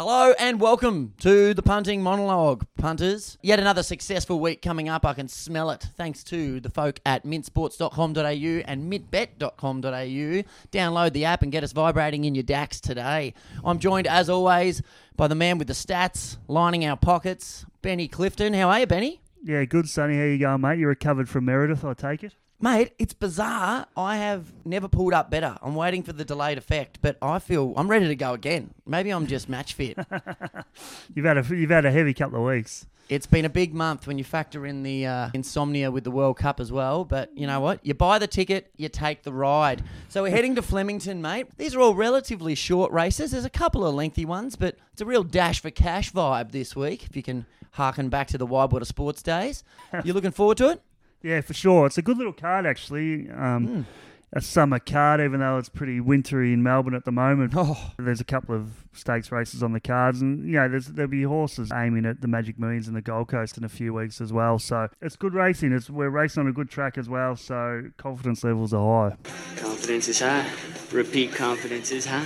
Hello and welcome to the punting monologue, punters. Yet another successful week coming up. I can smell it thanks to the folk at mintsports.com.au and mintbet.com.au. Download the app and get us vibrating in your DAX today. I'm joined, as always, by the man with the stats lining our pockets, Benny Clifton. How are you, Benny? Yeah, good, Sonny. How you going, mate? You recovered from Meredith, I take it? Mate, it's bizarre. I have never pulled up better. I'm waiting for the delayed effect, but I feel I'm ready to go again. Maybe I'm just match fit. You've had a heavy couple of weeks. It's been a big month when you factor in the insomnia with the World Cup as well. But you know what? You buy the ticket, you take the ride. So we're heading to Flemington, mate. These are all relatively short races. There's a couple of lengthy ones, but it's a real dash for cash vibe this week, if you can harken back to the Widewater Sports Days. You looking forward to it? Yeah, for sure. It's a good little card, actually. A summer card, even though it's pretty wintry in Melbourne at the moment. Oh. There's a couple of stakes races on the cards, and you know, there'll be horses aiming at the Magic Millions and the Gold Coast in a few weeks as well. So it's good racing. We're racing on a good track as well, so confidence levels are high. Confidence is high. Repeat, confidence is high.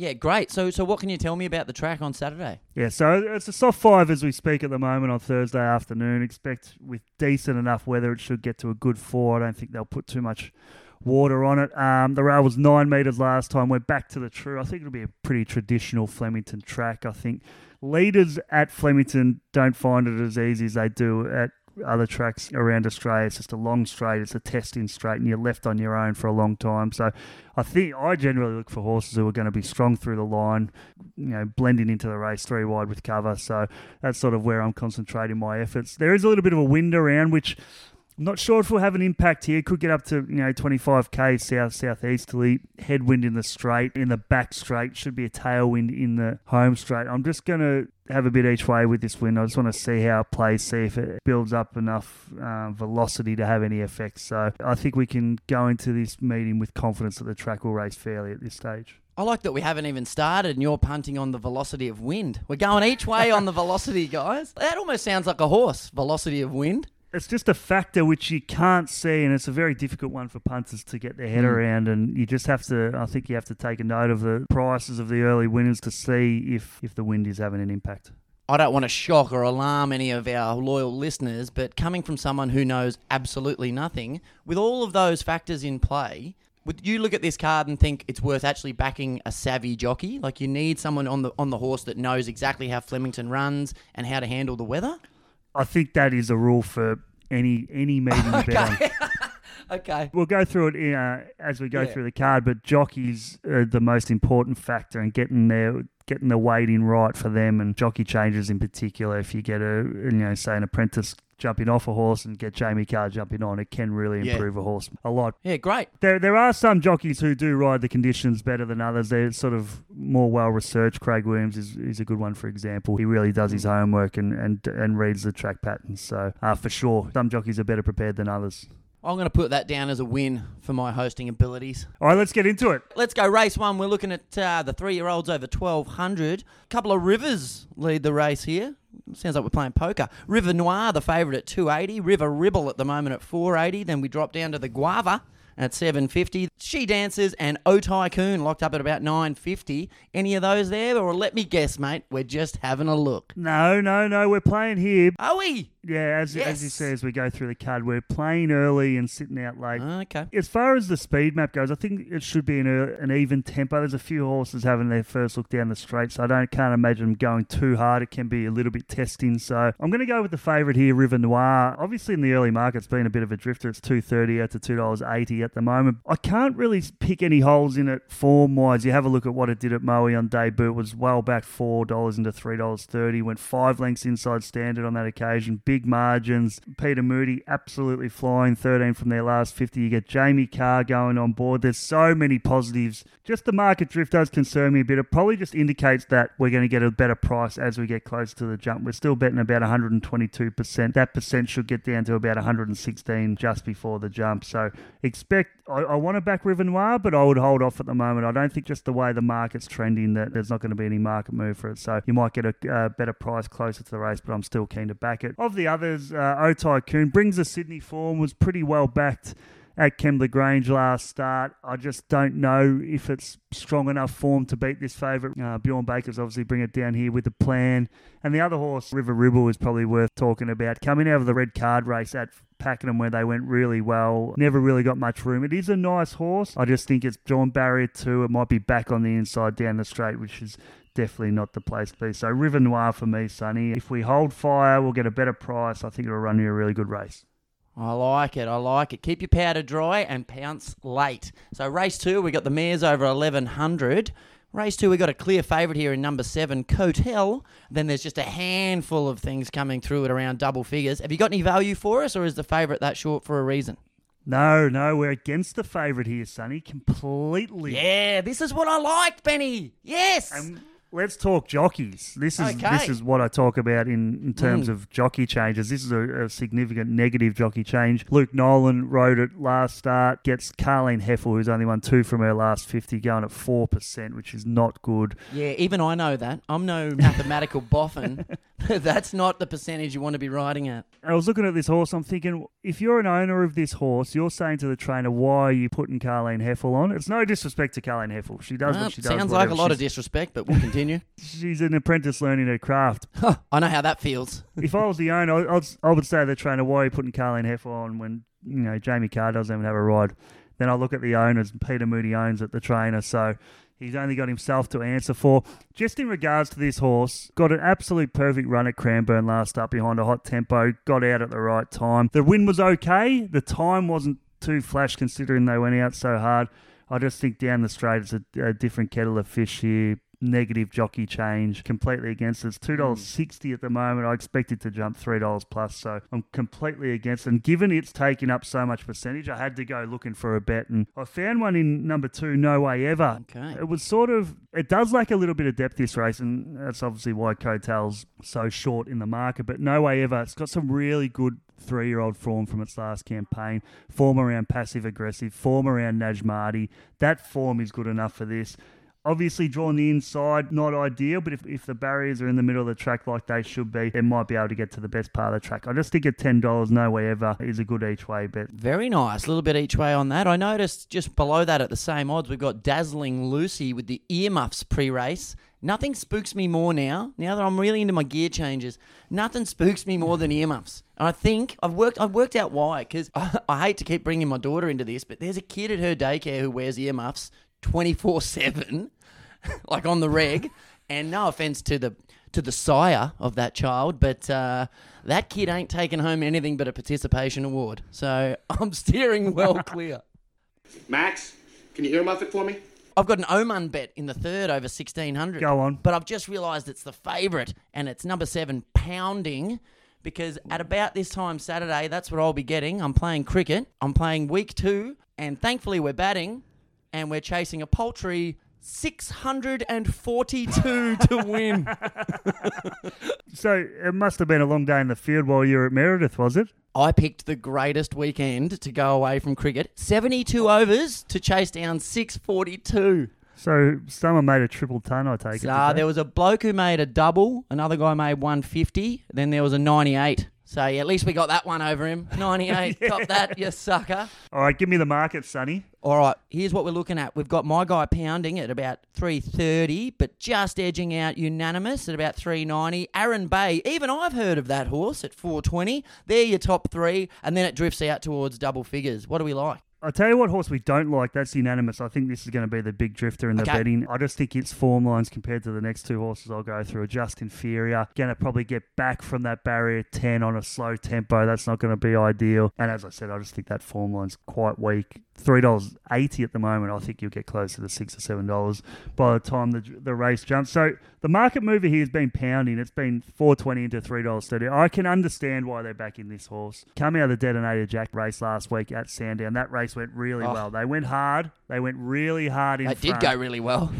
Yeah, great. So what can you tell me about the track on Saturday? Yeah, so it's a soft five as we speak at the moment on Thursday afternoon. Expect with decent enough weather, it should get to a good four. I don't think they'll put too much water on it. The rail was 9 metres last time. We're back to the true. I think it'll be a pretty traditional Flemington track. I think leaders at Flemington don't find it as easy as they do at other tracks around Australia. It's just a long straight, it's a testing straight, and you're left on your own for a long time. So I think I generally look for horses who are going to be strong through the line, you know, blending into the race three wide with cover. So that's sort of where I'm concentrating my efforts. There is a little bit of a wind around, which I'm not sure if we'll have an impact here. Could get up to, you know, 25k southeasterly. Headwind in the straight, in the back straight. Should be a tailwind in the home straight. I'm just going to have a bit each way with this wind. I just want to see how it plays, see if it builds up enough velocity to have any effects. So I think we can go into this meeting with confidence that the track will race fairly at this stage. I like that we haven't even started and you're punting on the velocity of wind. We're going each way on the velocity, guys. That almost sounds like a horse, velocity of wind. It's just a factor which you can't see, and it's a very difficult one for punters to get their head around, and you just have to, I think you have to take a note of the prices of the early winners to see if the wind is having an impact. I don't want to shock or alarm any of our loyal listeners, but coming from someone who knows absolutely nothing, with all of those factors in play, would you look at this card and think it's worth actually backing a savvy jockey? Like, you need someone on the horse that knows exactly how Flemington runs and how to handle the weather? I think that is a rule for any meeting. Okay. Okay. We'll go through it as we go through the card, but jockeys are the most important factor, and getting the weight in right for them, and jockey changes in particular. If you get say an apprentice jumping off a horse and get Jamie Carr jumping on, it can really improve a horse a lot. Yeah, great. There are some jockeys who do ride the conditions better than others. They're sort of more well-researched. Craig Williams is a good one, for example. He really does his homework and reads the track patterns. So for sure, some jockeys are better prepared than others. I'm going to put that down as a win for my hosting abilities. All right, let's get into it. Let's go race one. We're looking at the three-year-olds over 1,200. A couple of rivers lead the race here. Sounds like we're playing poker. River Noir, the favourite at 280. River Ribble at the moment at 480. Then we drop down to the Guava at 750. She Dances and O Tycoon locked up at about 950. Any of those there? Or let me guess, mate, we're just having a look. No. We're playing here. Are we? Yeah, as you say, as we go through the card, we're playing early and sitting out late. Okay. As far as the speed map goes, I think it should be an even tempo. There's a few horses having their first look down the straight, so I can't imagine them going too hard. It can be a little bit testing, so I'm going to go with the favourite here, River Noir. Obviously, in the early market, it's been a bit of a drifter. It's $2.30 out to $2.80 at the moment. I can't really pick any holes in it form-wise. You have a look at what it did at Moe on debut. It was well back $4 into $3.30. Went 5 lengths inside standard on that occasion. Big margins. Peter Moody absolutely flying, 13 from their last 50. You get Jamie Carr going on board. There's so many positives. Just the market drift does concern me a bit. It probably just indicates that we're going to get a better price as we get closer to the jump. We're still betting about 122%. That percent should get down to about 116 just before the jump. So expect, I want to back River Noir, but I would hold off at the moment. I don't think, just the way the market's trending, that there's not going to be any market move for it. So you might get a better price closer to the race, but I'm still keen to back it. Of the others, O Tycoon brings the Sydney form, was pretty well backed at Kembla Grange last start. I just don't know if it's strong enough form to beat this favourite. Bjorn Baker's obviously bring it down here with the plan. And the other horse, River Ribble, is probably worth talking about. Coming out of the red card race at Pakenham where they went really well, never really got much room. It is a nice horse. I just think it's drawn barrier 2. It might be back on the inside down the straight, which is definitely not the place to be. So River Noir for me, Sonny. If we hold fire, we'll get a better price. I think it'll run you a really good race. I like it. I like it. Keep your powder dry and pounce late. So race 2, we got the mares over 1,100. Race 2, we got a clear favourite here in number 7, Cotel. Then there's just a handful of things coming through at around double figures. Have you got any value for us, or is the favourite that short for a reason? No, we're against the favourite here, Sonny, completely. Yeah, this is what I like, Benny. Yes. Let's talk jockeys. This is what I talk about in terms of jockey changes. This is a significant negative jockey change. Luke Nolan rode it last start, gets Carlene Heffel, who's only won 2 from her last 50, going at 4%, which is not good. Yeah, even I know that. I'm no mathematical boffin. That's not the percentage you want to be riding at. I was looking at this horse, I'm thinking, if you're an owner of this horse, you're saying to the trainer, why are you putting Carlene Heffel on? It's no disrespect to Carlene Heffel. She does what she does. Sounds like a lot of disrespect, but we'll continue. She's an apprentice learning her craft. I know how that feels. If I was the owner, I would say to the trainer, why are you putting Carlene Heffel on when, you know, Jamie Carr doesn't even have a ride? Then I look at the owners, and Peter Moody owns at the trainer, so he's only got himself to answer for. Just in regards to this horse, got an absolute perfect run at Cranbourne last up behind a hot tempo, got out at the right time. The win was okay. The time wasn't too flash considering they went out so hard. I just think down the straight it's a different kettle of fish here. Negative jockey change, completely against it. It's $2.60 at the moment. I expect it to jump $3 plus, so I'm completely against it. And given it's taken up so much percentage, I had to go looking for a bet, and I found one in number 2, No Way Ever. Okay. It was it does lack a little bit of depth this race, and that's obviously why Cotel's so short in the market, but No Way Ever, it's got some really good 3-year-old form from its last campaign, form around passive-aggressive, form around Najmati. That form is good enough for this. Obviously, drawing the inside, not ideal, but if the barriers are in the middle of the track like they should be, it might be able to get to the best part of the track. I just think at $10, No Way Ever is a good each-way bet. Very nice. A little bit each way on that. I noticed just below that at the same odds, we've got Dazzling Lucy with the earmuffs pre-race. Nothing spooks me more now that I'm really into my gear changes, nothing spooks me more than earmuffs. And I think I've worked out why, because I hate to keep bringing my daughter into this, but there's a kid at her daycare who wears earmuffs 24/7, like on the reg, and no offense to the sire of that child, but that kid ain't taking home anything but a participation award. So I'm steering well clear. Max, can you earmuff it for me? I've got an Oman bet in the third over 1,600. Go on. But I've just realised it's the favourite, and it's number 7, Pounding, because at about this time Saturday, that's what I'll be getting. I'm playing cricket. I'm playing week 2, and thankfully we're batting. And we're chasing a paltry 642 to win. So it must have been a long day in the field while you were at Meredith, was it? I picked the greatest weekend to go away from cricket. 72 overs to chase down 642. So someone made a triple ton, I take it. There was a bloke who made a double. Another guy made 150. Then there was a 98. So yeah, at least we got that one over him. 98, yeah. Top that, you sucker. All right, give me the market, Sonny. All right, here's what we're looking at. We've got my guy Pounding at about 330, but just edging out Unanimous at about 390. Aaron Bay, even I've heard of that horse, at 420. They're your top 3, and then it drifts out towards double figures. What do we like? I'll tell you what horse we don't like, that's Unanimous. I think this is going to be the big drifter in the betting. I just think its form lines compared to the next two horses I'll go through are just inferior. Going to probably get back from that barrier 10 on a slow tempo. That's not going to be ideal. And as I said, I just think that form line's quite weak. $3.80 at the moment. I think you'll get closer to $6 or $7 by the time the race jumps. So the market mover here has been Pounding. It's been $4.20 into $3.30. I can understand why they're backing this horse. Coming out of the Detonator Jack race last week at Sandown, that race went really well. They went hard. They went really hard in front. It did go really well.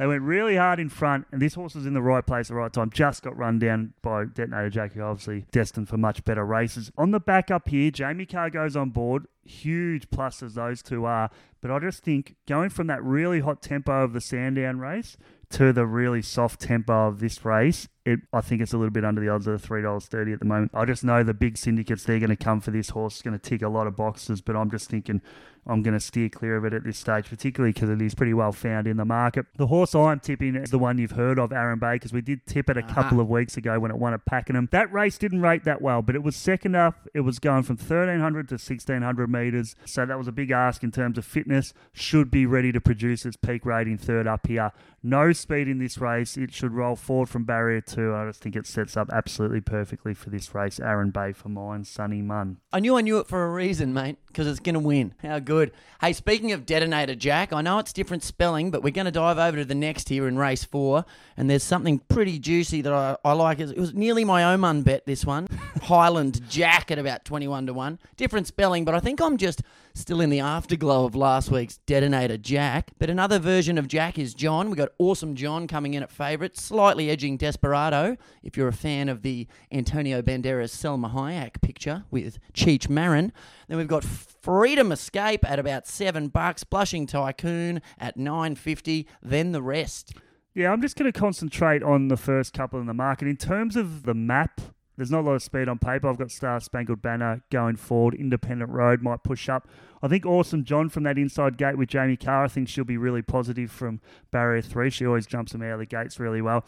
They went really hard in front, and this horse was in the right place at the right time. Just got run down by Detonator Jack, who obviously destined for much better races. On the back up here, Jamie Carr goes on board. Huge pluses those two are. But I just think going from that really hot tempo of the Sandown race to the really soft tempo of this race I think it's a little bit under the odds of the $3.30 at the moment. I just know the big syndicates, they're going to come for this horse. It's going to tick a lot of boxes, but I'm just thinking I'm going to steer clear of it at this stage, particularly because it is pretty well found in the market. The horse I'm tipping is the one you've heard of, Aaron Bay, because we did tip it a couple of weeks ago when it won at Pakenham. That race didn't rate that well, but it was second up. It was going from 1,300 to 1,600 metres, so that was a big ask in terms of fitness. Should be ready to produce its peak rating third up here. No speed in this race. It should roll forward from barrier two. I just think it sets up absolutely perfectly for this race. Aaron Bay for mine, Sunny Munn. I knew it for a reason, mate, because it's going to win. How good. Hey, speaking of Detonator Jack, I know it's different spelling, but we're going to dive over to the next here in race 4, and there's something pretty juicy that I like. It was nearly my Oman bet, this one. Highland Jack at about 21-1. Different spelling, but I think I'm just still in the afterglow of last week's Detonator Jack. But another version of Jack is John. We got Awesome John coming in at favourite, slightly edging Desperado, if you're a fan of the Antonio Banderas Selma Hayek picture with Cheech Marin. Then we've got Freedom Escape at about $7, Blushing Tycoon at $9.50, then the rest. Yeah, I'm just going to concentrate on the first couple in the market. In terms of the map, there's not a lot of speed on paper. I've got Star Spangled Banner going forward. Independent Road might push up. I think Awesome John from that inside gate with Jamie Carr, I think she'll be really positive from barrier 3. She always jumps them out of the gates really well.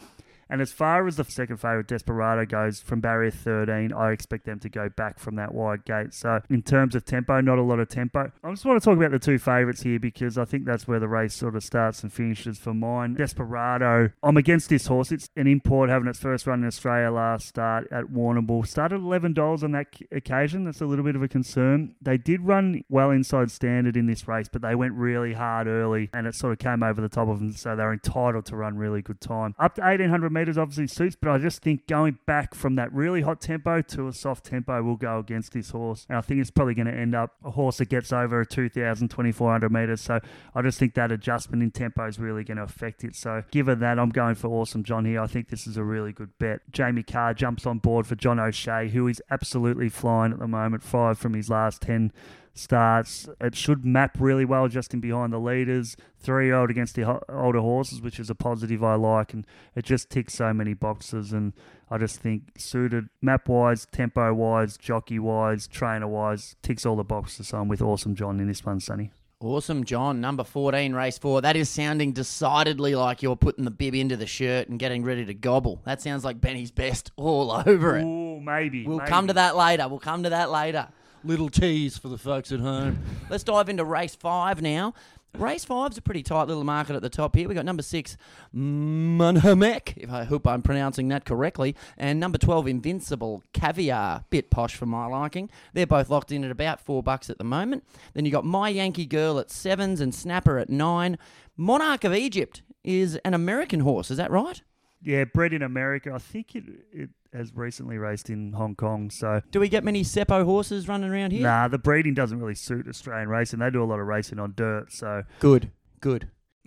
And as far as the second favourite, Desperado, goes from barrier 13, I expect them to go back from that wide gate. So in terms of tempo, not a lot of tempo. I just want to talk about the two favourites here because I think that's where the race sort of starts and finishes for mine. Desperado, I'm against this horse. It's an import having its first run in Australia last start at Warrnambool. Started $11 on that occasion. That's a little bit of a concern. They did run well inside standard in this race, but they went really hard early and it sort of came over the top of them, so they're entitled to run really good time. Up to 1,800 metres obviously suits, but I just think going back from that really hot tempo to a soft tempo will go against this horse, and I think it's probably going to end up a horse that gets over 2,400 metres, so I just think that adjustment in tempo is really going to affect it. So given that, I'm going for Awesome John here. I think this is a really good bet. Jamie Carr jumps on board for John O'Shea, who is absolutely flying at the moment, 5 from his last 10 starts. It should map really well just in behind the leaders, 3-year-old against the older horses, which is a positive I like, and it just ticks so many boxes, and I just think suited map-wise, tempo-wise, jockey-wise, trainer-wise, ticks all the boxes, so I'm with Awesome John in this one, Sonny. Awesome John, number 14, race 4. That is sounding decidedly like you're putting the bib into the shirt and getting ready to gobble. That sounds like Benny's best all over it. Ooh, maybe. We'll come to that later. Little tease for the folks at home. Let's dive into race 5 now. Race 5's a pretty tight little market at the top here. We got number 6, Mounamek, if I hope I'm pronouncing that correctly, and number 12, Invincible Caviar. Bit posh for my liking. They're both locked in at about $4 at the moment. Then you got My Yankee Girl at 7s and Snapper at 9. Monarch of Egypt is an American horse, is that right? Yeah, bred in America. I think it has recently raced in Hong Kong. So, do we get many Seppo horses running around here? Nah, the breeding doesn't really suit Australian racing. They do a lot of racing on dirt. So good.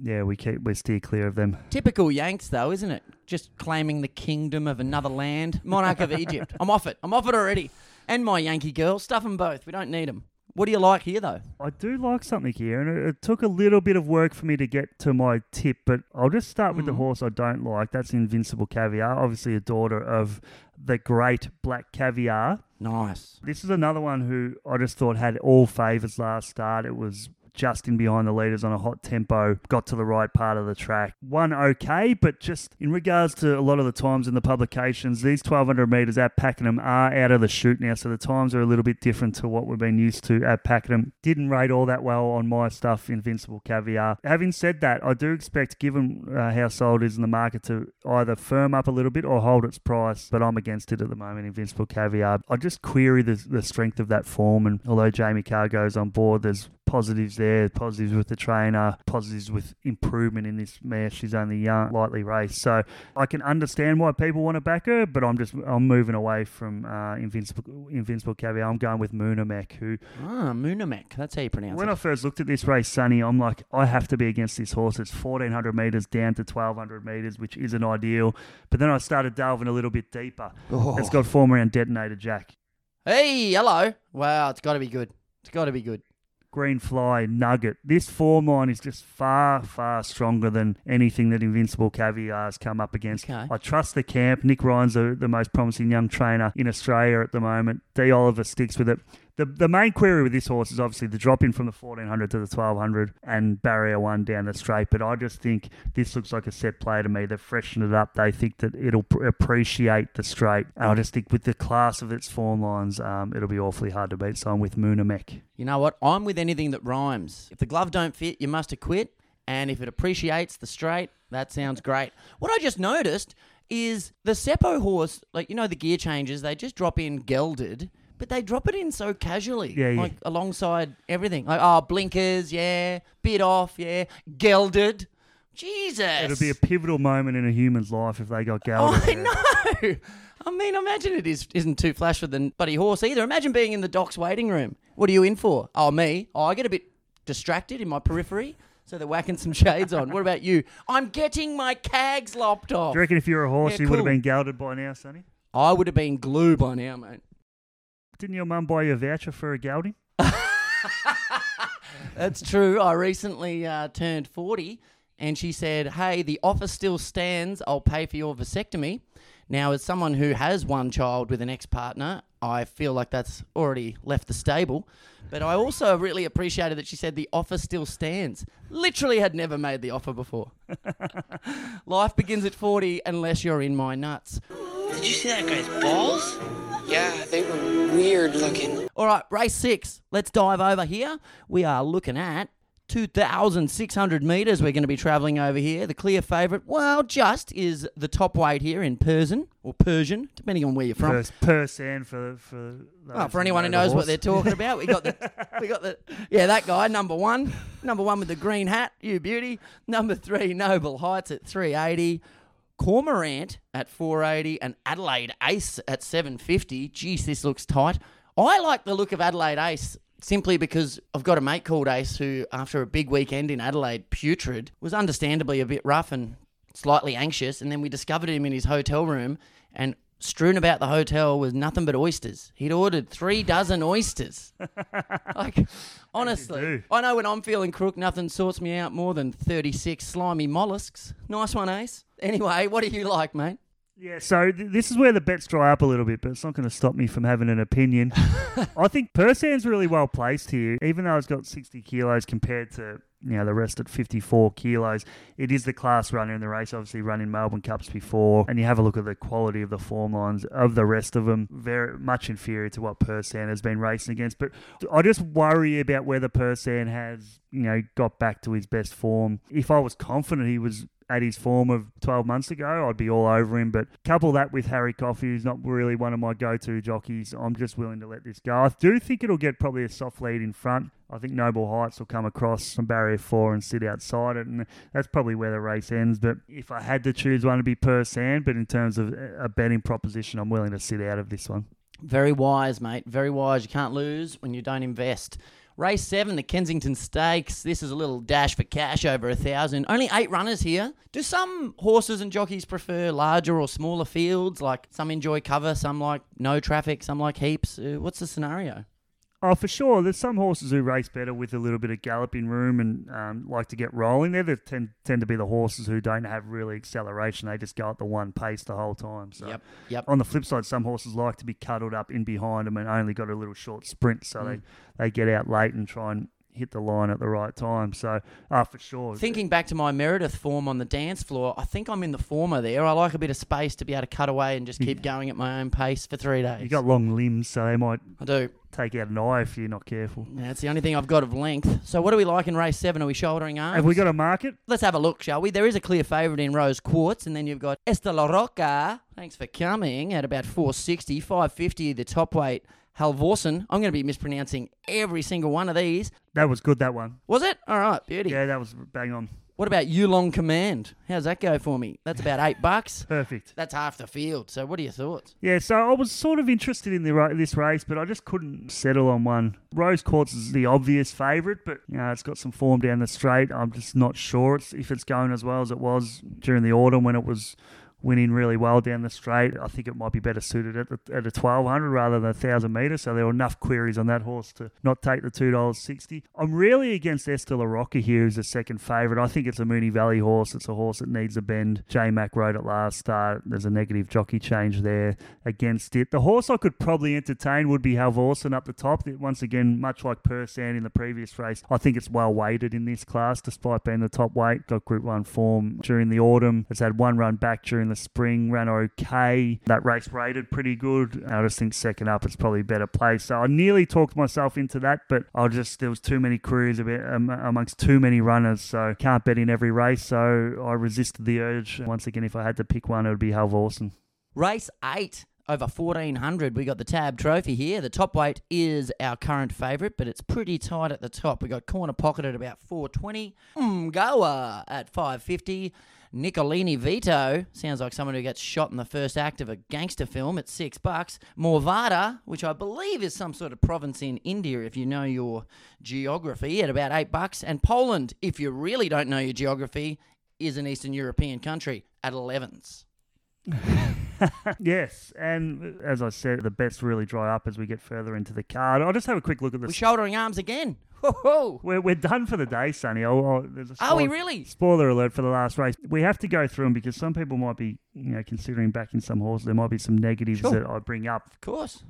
Yeah, we steer clear of them. Typical Yanks, though, isn't it? Just claiming the kingdom of another land, Monarch of Egypt. I'm off it already. And My Yankee Girl, stuff them both. We don't need them. What do you like here, though? I do like something here, and it took a little bit of work for me to get to my tip, but I'll just start with the horse I don't like. That's Invincible Caviar, obviously a daughter of the great Black Caviar. Nice. This is another one who I just thought had all favours last start. It was just in behind the leaders on a hot tempo, got to the right part of the track. Won okay, but just in regards to a lot of the times in the publications, these 1,200 metres at Pakenham are out of the chute now, so the times are a little bit different to what we've been used to at Pakenham. Didn't rate all that well on my stuff, Invincible Caviar. Having said that, I do expect, given how sold it is in the market, to either firm up a little bit or hold its price, but I'm against it at the moment, Invincible Caviar. I just query the strength of that form, and although Jamie Carr goes on board, there's positives there, positives with the trainer, positives with improvement in this mare. She's only young, lightly raced. So I can understand why people want to back her, but I'm moving away from Invincible Caviar. I'm going with Mounamek, who... Ah, Mounamek. That's how you pronounce it. When I first looked at this race, Sonny, I'm like, I have to be against this horse. It's 1,400 metres down to 1,200 metres, which isn't ideal. But then I started delving a little bit deeper. Oh. It's got form around Detonator Jack. Hey, hello. Wow, it's got to be good. green fly nugget. This form line is just far, far stronger than anything that Invincible Caviar has come up against. Okay. I trust the camp. Nick Ryan's the most promising young trainer in Australia at the moment. D. Oliver sticks with it. The main query with this horse is obviously the drop-in from the 1400 to the 1200 and barrier one down the straight, but I just think this looks like a set play to me. They've freshened it up. They think that it'll appreciate the straight. And I just think with the class of its form lines, it'll be awfully hard to beat. So I'm with Mounamek. You know what? I'm with anything that rhymes. If the glove don't fit, you must acquit. And if it appreciates the straight, that sounds great. What I just noticed is the Seppo horse, like, you know, the gear changes, they just drop in gelded. But they drop it in so casually, like alongside everything. Like, oh, blinkers, bit off, gelded. Jesus. It'll be a pivotal moment in a human's life if they got gelded. Oh, I know. I mean, imagine it isn't too flash for the bloody horse either. Imagine being in the doc's waiting room. What are you in for? Oh, me? Oh, I get a bit distracted in my periphery. So they're whacking some shades on. What about you? I'm getting my cags lopped off. Do you reckon if you were a horse, you would have been gelded by now, Sonny? I would have been glue by now, mate. Didn't your mum buy you a voucher for a gelding? That's true. I recently turned 40 and she said, hey, the offer still stands. I'll pay for your vasectomy. Now, as someone who has one child with an ex-partner, I feel like that's already left the stable. But I also really appreciated that she said the offer still stands. Literally had never made the offer before. Life begins at 40 unless you're in my nuts. Did you see that guy's balls? Yeah, they were weird looking. All right, race 6. Let's dive over here. We are looking at 2,600 metres we're going to be travelling over here. The clear favourite, well, just is the top weight here in Persan, or Persian, depending on where you're from. Persan for anyone who knows what they're talking about. We got that guy, number one with the green hat, you beauty. Number 3, Noble Heights at 380. Cormorant at 480 and Adelaide Ace at 750. Jeez, this looks tight. I like the look of Adelaide Ace simply because I've got a mate called Ace who, after a big weekend in Adelaide, putrid, was understandably a bit rough and slightly anxious. And then we discovered him in his hotel room and strewn about the hotel was nothing but oysters. He'd ordered 3 dozen oysters. Like, honestly, I know when I'm feeling crook, nothing sorts me out more than 36 slimy mollusks. Nice one, Ace. Anyway, what do you like, mate? Yeah, so this is where the bets dry up a little bit, but it's not going to stop me from having an opinion. I think Persan's really well placed here, even though it's got 60 kilos compared to, you know, the rest at 54 kilos. It is the class runner in the race, obviously run in Melbourne Cups before, and you have a look at the quality of the form lines of the rest of them, very much inferior to what Persan has been racing against. But I just worry about whether Persan has, you know, got back to his best form. If I was confident he was at his form of 12 months ago, I'd be all over him. But couple that with Harry Coffey, who's not really one of my go-to jockeys, I'm just willing to let this go. I do think it'll get probably a soft lead in front. I think Noble Heights will come across from barrier 4 and sit outside it, and that's probably where the race ends. But if I had to choose one, it'd be Persan, but in terms of a betting proposition, I'm willing to sit out of this one. Very wise, mate. Very wise. You can't lose when you don't invest. Race 7, the Kensington Stakes. This is a little dash for cash over 1,000. Only 8 runners here. Do some horses and jockeys prefer larger or smaller fields? Like some enjoy cover, some like no traffic, some like heaps. What's the scenario? Oh, for sure. There's some horses who race better with a little bit of galloping room and like to get rolling. They tend to be the horses who don't have really acceleration. They just go at the one pace the whole time. So yep. On the flip side, some horses like to be cuddled up in behind them and only got a little short sprint. So they get out late and try and hit the line at the right time. So, for sure. Thinking back to my Meredith form on the dance floor, I think I'm in the former there. I like a bit of space to be able to cut away and just keep going at my own pace for 3 days. You got long limbs, so they might take out an eye if you're not careful. Yeah, that's the only thing I've got of length. So what do we like in race 7? Are we shouldering arms? Have we got a market? Let's have a look, shall we? There is a clear favourite in Rose Quartz, and then you've got Estela Rocca. Thanks for coming at about 460, 550, the top weight. Halvorsen. I'm going to be mispronouncing every single one of these. That was good, that one. Was it? All right, beauty. Yeah, that was bang on. What about Yulong Command? How's that go for me? That's about $8. Perfect. That's half the field. So what are your thoughts? Yeah, so I was sort of interested in this race, but I just couldn't settle on one. Rose Quartz is the obvious favourite, but you know, it's got some form down the straight. I'm just not sure if it's going as well as it was during the autumn when it was winning really well down the straight. I think it might be better suited at a 1200 rather than a 1,000 metres, so there were enough queries on that horse to not take the $2.60. I'm really against Estela Rocca here as a second favourite. I think it's a Moonee Valley horse. It's a horse that needs a bend. J-Mac rode it last start. There's a negative jockey change there against it. The horse I could probably entertain would be Halvorsen up the top. Once again, much like Persan in the previous race, I think it's well weighted in this class despite being the top weight. Got Group 1 form during the autumn. It's had one run back during the spring, ran okay. That race rated pretty good. I just think second up it's probably a better play. So I nearly talked myself into that, but there was too many queries amongst too many runners, so can't bet in every race. So I resisted the urge. Once again, if I had to pick one, it would be Halvorsen. Race 8. Over 1,400, we got the Tab Trophy here. The top weight is our current favourite, but it's pretty tight at the top. We got Corner Pocket at about 420. Mgoa at 550. Nicolini Vito, sounds like someone who gets shot in the first act of a gangster film, at $6. Morvada, which I believe is some sort of province in India if you know your geography, at about $8. And Poland, if you really don't know your geography, is an Eastern European country, at $11. Yes, and as I said, the bets really dry up as we get further into the card. I'll just have a quick look at this. We're shouldering arms again. We're done for the day, Sonny. Are we really? Spoiler alert for the last race. We have to go through them because some people might be, considering backing some horses. There might be some negatives that I bring up. Of course.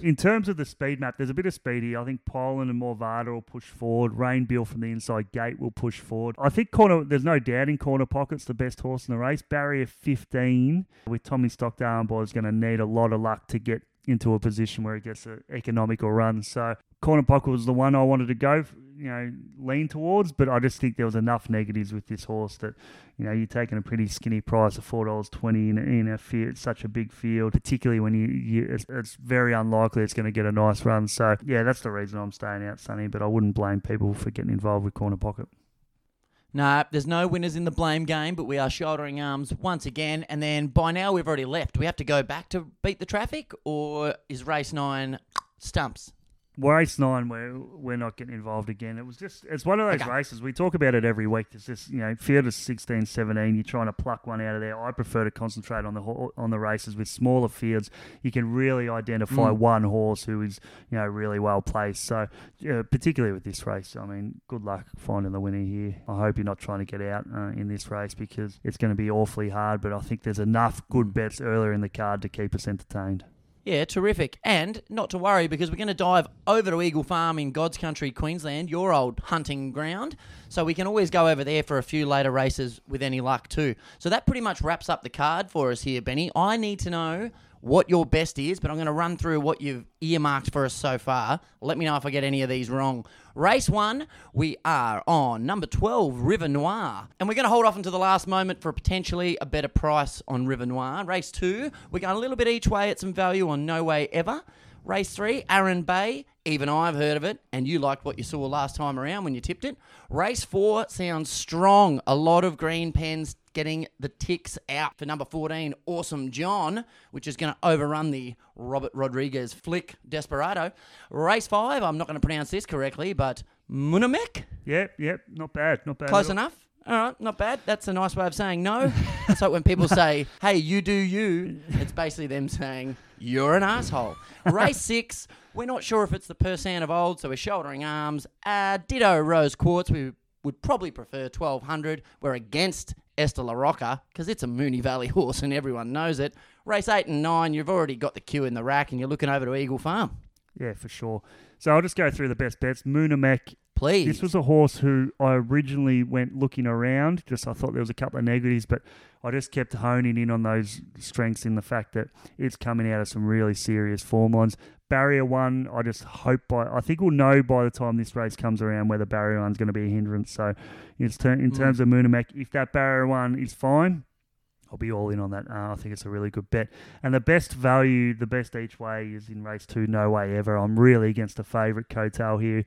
In terms of the speed map, there's a bit of speed here. I think Poland and Morvada will push forward. Rain Bill from the inside gate will push forward. I think there's no doubt in Corner Pocket's the best horse in the race. Barrier 15 with Tommy Stockdale and boy is going to need a lot of luck to get into a position where it gets an economical run. So Corner Pocket was the one I wanted to go, lean towards, but I just think there was enough negatives with this horse that, you're taking a pretty skinny price of $4.20 in a field, such a big field, particularly when it's very unlikely it's going to get a nice run. So, yeah, that's the reason I'm staying out, Sonny, but I wouldn't blame people for getting involved with Corner Pocket. No, there's no winners in the blame game, but we are shouldering arms once again. And then by now we've already left. Do we have to go back to beat the traffic, or is race 9 stumps? Race 9, we're not getting involved again. It was just, it's one of those races. We talk about it every week. It's just, field is 16, 17. You're trying to pluck one out of there. I prefer to concentrate on the races with smaller fields. You can really identify one horse who is, really well placed. So, particularly with this race, I mean, good luck finding the winner here. I hope you're not trying to get out in this race because it's going to be awfully hard. But I think there's enough good bets earlier in the card to keep us entertained. Yeah, terrific. And not to worry because we're going to dive over to Eagle Farm in God's Country, Queensland, your old hunting ground. So we can always go over there for a few later races with any luck too. So that pretty much wraps up the card for us here, Benny. I need to know what your best is, but I'm going to run through what you've earmarked for us so far. Let me know if I get any of these wrong. Race 1, we are on number 12, River Noir. And we're going to hold off until the last moment for potentially a better price on River Noir. Race 2, we're going a little bit each way at some value on No Way Ever. Race 3, Aaron Bay. Even I've heard of it, and you liked what you saw last time around when you tipped it. Race 4 sounds strong. A lot of green pens getting the ticks out for number 14, Awesome John, which is going to overrun the Robert Rodriguez flick Desperado. Race 5, I'm not going to pronounce this correctly, but Mounamek? Yep, not bad. Close enough? All right, not bad. That's a nice way of saying no. So when people say, hey, you do you, it's basically them saying, you're an asshole. Race 6, we're not sure if it's the Persan of old, so we're shouldering arms. Ditto Rose Quartz, we would probably prefer 1,200. We're against Estela Rocca because it's a Moonee Valley horse and everyone knows it. Race 8 and 9, you've already got the queue in the rack and you're looking over to Eagle Farm. Yeah, for sure. So I'll just go through the best bets. Mounamek. Please. This was a horse who I originally went looking around. I thought there was a couple of negatives, but I just kept honing in on those strengths in the fact that it's coming out of some really serious form lines. Barrier 1, I think we'll know by the time this race comes around whether Barrier 1's going to be a hindrance. So in terms of Mounamek, if that Barrier 1 is fine, I'll be all in on that. I think it's a really good bet. And the best value, the best each way is in race 2, No Way Ever. I'm really against the favourite Coattail here.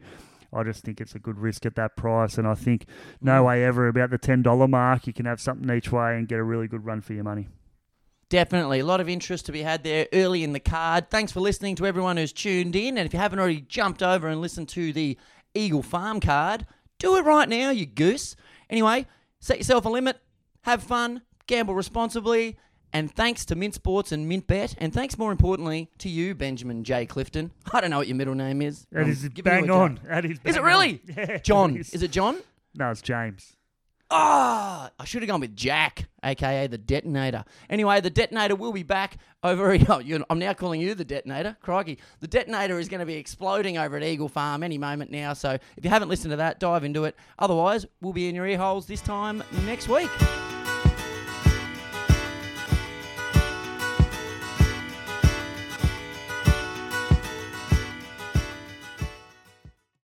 I just think it's a good risk at that price. And I think No Way Ever about the $10 mark. You can have something each way and get a really good run for your money. Definitely. A lot of interest to be had there early in the card. Thanks for listening to everyone who's tuned in. And if you haven't already jumped over and listened to the Eagle Farm card, do it right now, you goose. Anyway, set yourself a limit. Have fun. gamble responsibly, and thanks to Mint Sports and MintBet, and thanks more importantly to you, Benjamin J. Clifton. I don't know what your middle name is. That is bang on. That is bang is it really? On. Yeah, John. Is it John? No, it's James. Ah, oh, I should have gone with Jack, a.k.a. the Detonator. Anyway, the Detonator will be back over... I'm now calling you the Detonator. Crikey. The Detonator is going to be exploding over at Eagle Farm any moment now, so if you haven't listened to that, dive into it. Otherwise, we'll be in your ear holes this time next week.